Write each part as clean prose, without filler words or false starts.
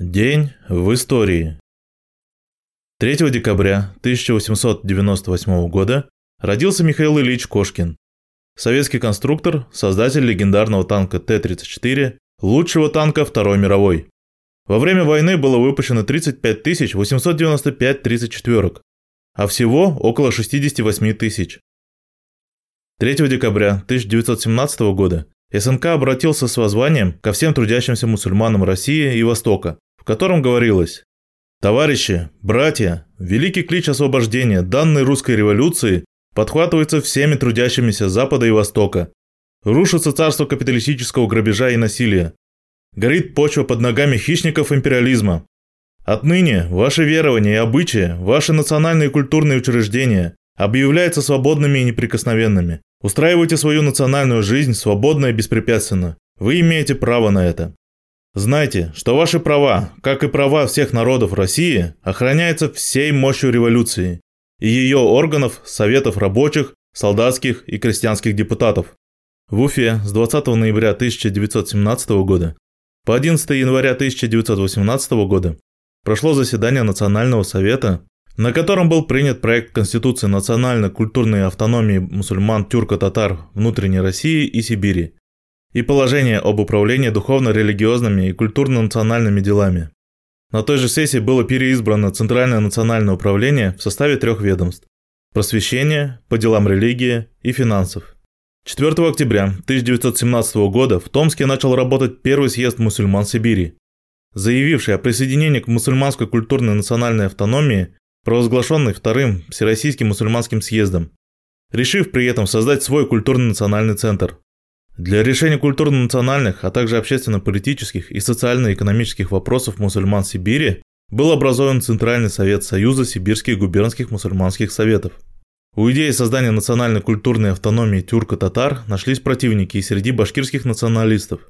День в истории. 3 декабря 1898 года родился Михаил Ильич Кошкин, советский конструктор, создатель легендарного танка Т-34, лучшего танка Второй мировой. Во время войны было выпущено 35 895 34-ок, а всего около 68 тысяч. 3 декабря 1917 года СНК обратился с воззванием ко всем трудящимся мусульманам России и Востока, в котором говорилось: «Товарищи, братья, великий клич освобождения данной русской революции подхватывается всеми трудящимися Запада и Востока. Рушится царство капиталистического грабежа и насилия. Горит почва под ногами хищников империализма. Отныне ваши верования и обычаи, ваши национальные и культурные учреждения объявляются свободными и неприкосновенными. Устраивайте свою национальную жизнь свободно и беспрепятственно. Вы имеете право на это. Знайте, что ваши права, как и права всех народов России, охраняются всей мощью революции и ее органов, советов рабочих, солдатских и крестьянских депутатов». В Уфе с 20 ноября 1917 года по 11 января 1918 года прошло заседание Национального совета, на котором был принят проект Конституции национально-культурной автономии мусульман, тюрко-татар внутренней России и Сибири и положение об управлении духовно-религиозными и культурно-национальными делами. На той же сессии было переизбрано Центральное национальное управление в составе трех ведомств – просвещения, по делам религии и финансов. 4 октября 1917 года в Томске начал работать Первый съезд мусульман Сибири, заявивший о присоединении к мусульманской культурной национальной автономии, провозглашенный Вторым Всероссийским Мусульманским Съездом, решив при этом создать свой культурно-национальный центр. Для решения культурно-национальных, а также общественно-политических и социально-экономических вопросов мусульман Сибири был образован Центральный Совет Союза Сибирских Губернских Мусульманских Советов. У идеи создания национально-культурной автономии тюрко-татар нашлись противники и среди башкирских националистов.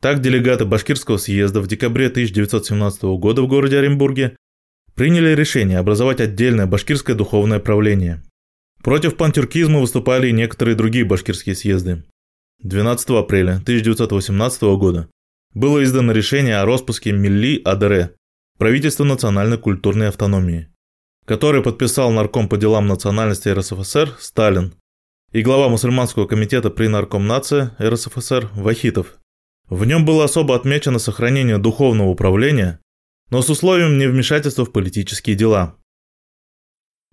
Так, делегаты Башкирского съезда в декабре 1917 года в городе Оренбурге приняли решение образовать отдельное башкирское духовное правление. Против пантюркизма выступали и некоторые другие башкирские съезды. 12 апреля 1918 года было издано решение о распуске Милли Адере, правительства национально-культурной автономии, которое подписал нарком по делам национальности РСФСР Сталин и глава мусульманского комитета при наркомнации РСФСР Вахитов. В нем было особо отмечено сохранение духовного управления, но с условием невмешательства в политические дела.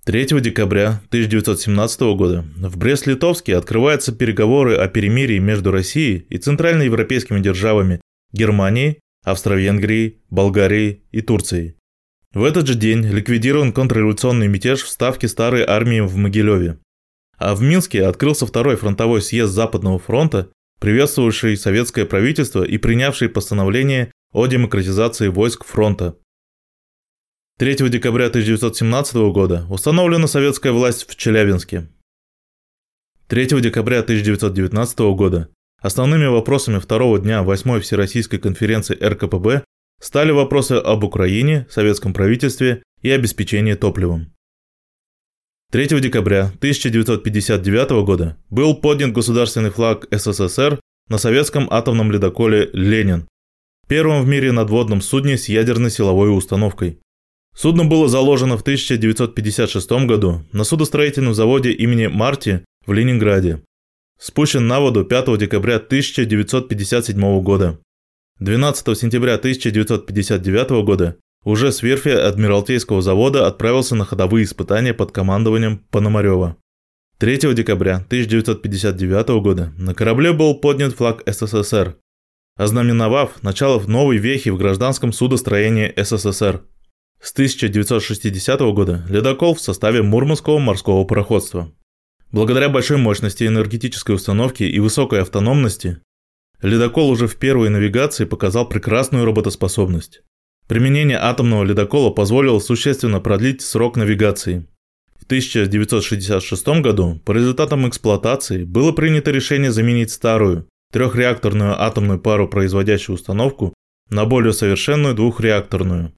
3 декабря 1917 года в Брест-Литовске открываются переговоры о перемирии между Россией и центральноевропейскими державами Германией, Австро-Венгрией, Болгарией и Турцией. В этот же день ликвидирован контрреволюционный мятеж в ставке Старой армии в Могилеве. А в Минске открылся Второй фронтовой съезд Западного фронта, приветствовавший советское правительство и принявший постановление о демократизации войск фронта. 3 декабря 1917 года установлена советская власть в Челябинске. 3 декабря 1919 года основными вопросами второго дня 8-й Всероссийской конференции РКП(б) стали вопросы об Украине, советском правительстве и обеспечении топливом. 3 декабря 1959 года был поднят государственный флаг СССР на советском атомном ледоколе «Ленин», первом в мире надводном судне с ядерной силовой установкой. Судно было заложено в 1956 году на судостроительном заводе имени Марти в Ленинграде. Спущен на воду 5 декабря 1957 года. 12 сентября 1959 года уже с верфи Адмиралтейского завода отправился на ходовые испытания под командованием Пономарёва. 3 декабря 1959 года на корабле был поднят флаг СССР, ознаменовав начало новой вехи в гражданском судостроении СССР. С 1960 года ледокол в составе Мурманского морского пароходства. Благодаря большой мощности энергетической установки и высокой автономности, ледокол уже в первой навигации показал прекрасную работоспособность. Применение атомного ледокола позволило существенно продлить срок навигации. В 1966 году по результатам эксплуатации было принято решение заменить старую, трехреакторную атомную пару, производящую установку, на более совершенную двухреакторную.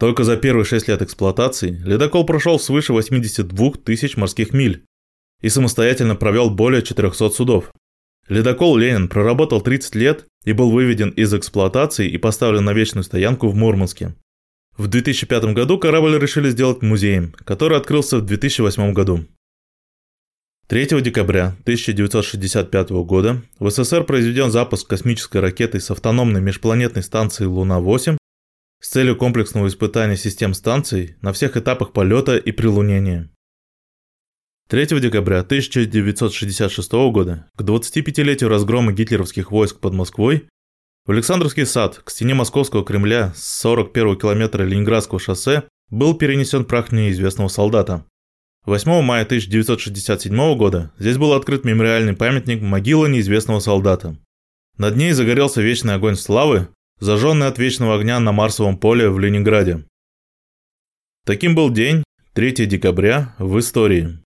Только за первые 6 лет эксплуатации ледокол прошел свыше 82 тысяч морских миль и самостоятельно провел более 400 судов. Ледокол «Ленин» проработал 30 лет и был выведен из эксплуатации и поставлен на вечную стоянку в Мурманске. В 2005 году корабль решили сделать музеем, который открылся в 2008 году. 3 декабря 1965 года в СССР произведен запуск космической ракеты с автономной межпланетной станции «Луна-8» с целью комплексного испытания систем станций на всех этапах полета и прилунения. 3 декабря 1966 года, к 25-летию разгрома гитлеровских войск под Москвой, в Александровский сад к стене Московского Кремля с 41-го километра Ленинградского шоссе был перенесен прах неизвестного солдата. 8 мая 1967 года здесь был открыт мемориальный памятник «Могила неизвестного солдата». Над ней загорелся вечный огонь славы, зажженный от вечного огня на Марсовом поле в Ленинграде. Таким был день 3 декабря в истории.